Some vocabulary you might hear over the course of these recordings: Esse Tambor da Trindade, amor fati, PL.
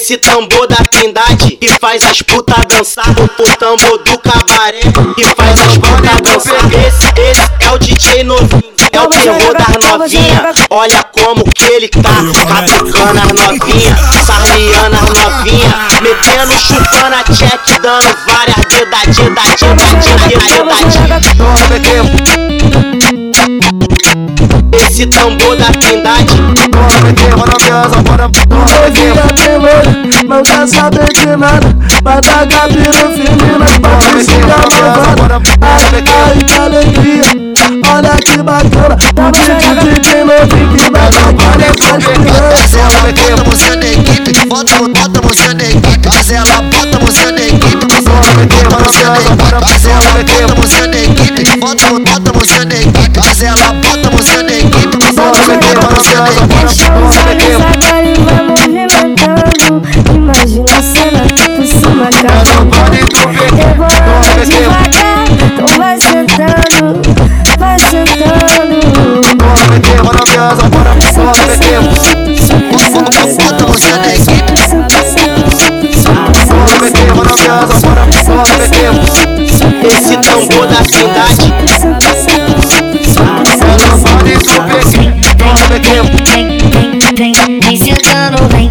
Esse tambor da Trindade que faz as puta dançar. O tambor do cabaré que faz as puta dançar. Esse é o DJ novinho, é o terror das novinha. Olha como que ele tá catucando as novinha, sarneando as novinha, metendo, chupando a check, dando várias dedadinha. Esse tambor da Trindade. Não quer saber de nada, vai dar cabelo firme nas patas e gravando. Ai, que alegria, olha que bacana. Um tipo de novinho que vai dar. Mas ela bota você na equipe, bota você na equipe. Mas ela bota você na equipe, bota você na equipe. Mas ela bota você na equipe, bota você na equipe. Mas ela bota você na equipe, bota você na equipe. Imagina a cena por cima da roupa. Eu vou lá devagar, então vai sentando, vai sentando. Bota você na equipe, esse tambor da Trindade. Vem sentando, vem.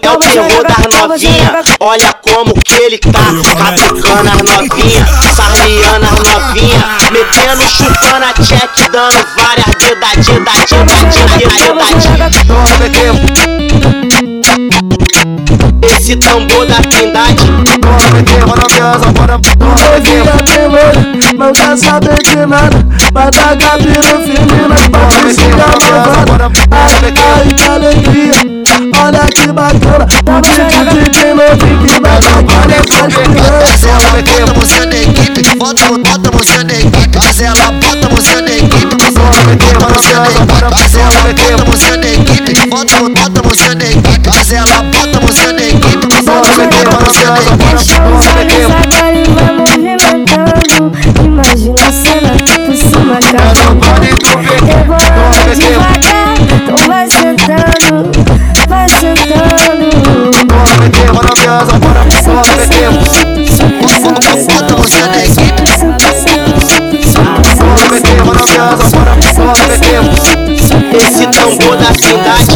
é o terror das novinha. Olha como que ele tá catucando as novinha, sarneando as novinha, metendo, chupando a check, dando várias dedadinha. Esse tambor da Trindade. Não quer saber de nada, vai dar cabelo firme nas patas e gravando. Ai, que alegria, olha que bacana. Um tipo de novinho que vai dar cabelo. Mas ela bota você na equipe, bota você na equipe. Mas ela bota você na equipe, bota você na equipe. Mas ela bota você na equipe, bota você na equipe. Mas ela bota você na equipe, bota você na equipe. Imagina a cena por cima da roupa. Eu vou lá devagar, então vai sentando, vai sentando. Bota você na equipe, esse tambor da Trindade.